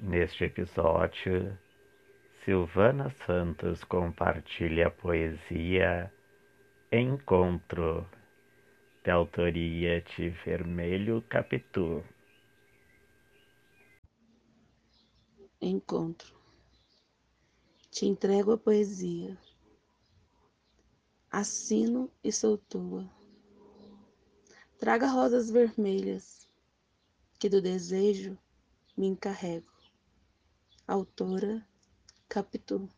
Neste episódio, Silvana Santos compartilha a poesia Encontro, de autoria de Vermelho Capitu. Encontro. Te entrego a poesia. Assino e sou tua. Traga rosas vermelhas, que do desejo me encarrego. Autora Capitu.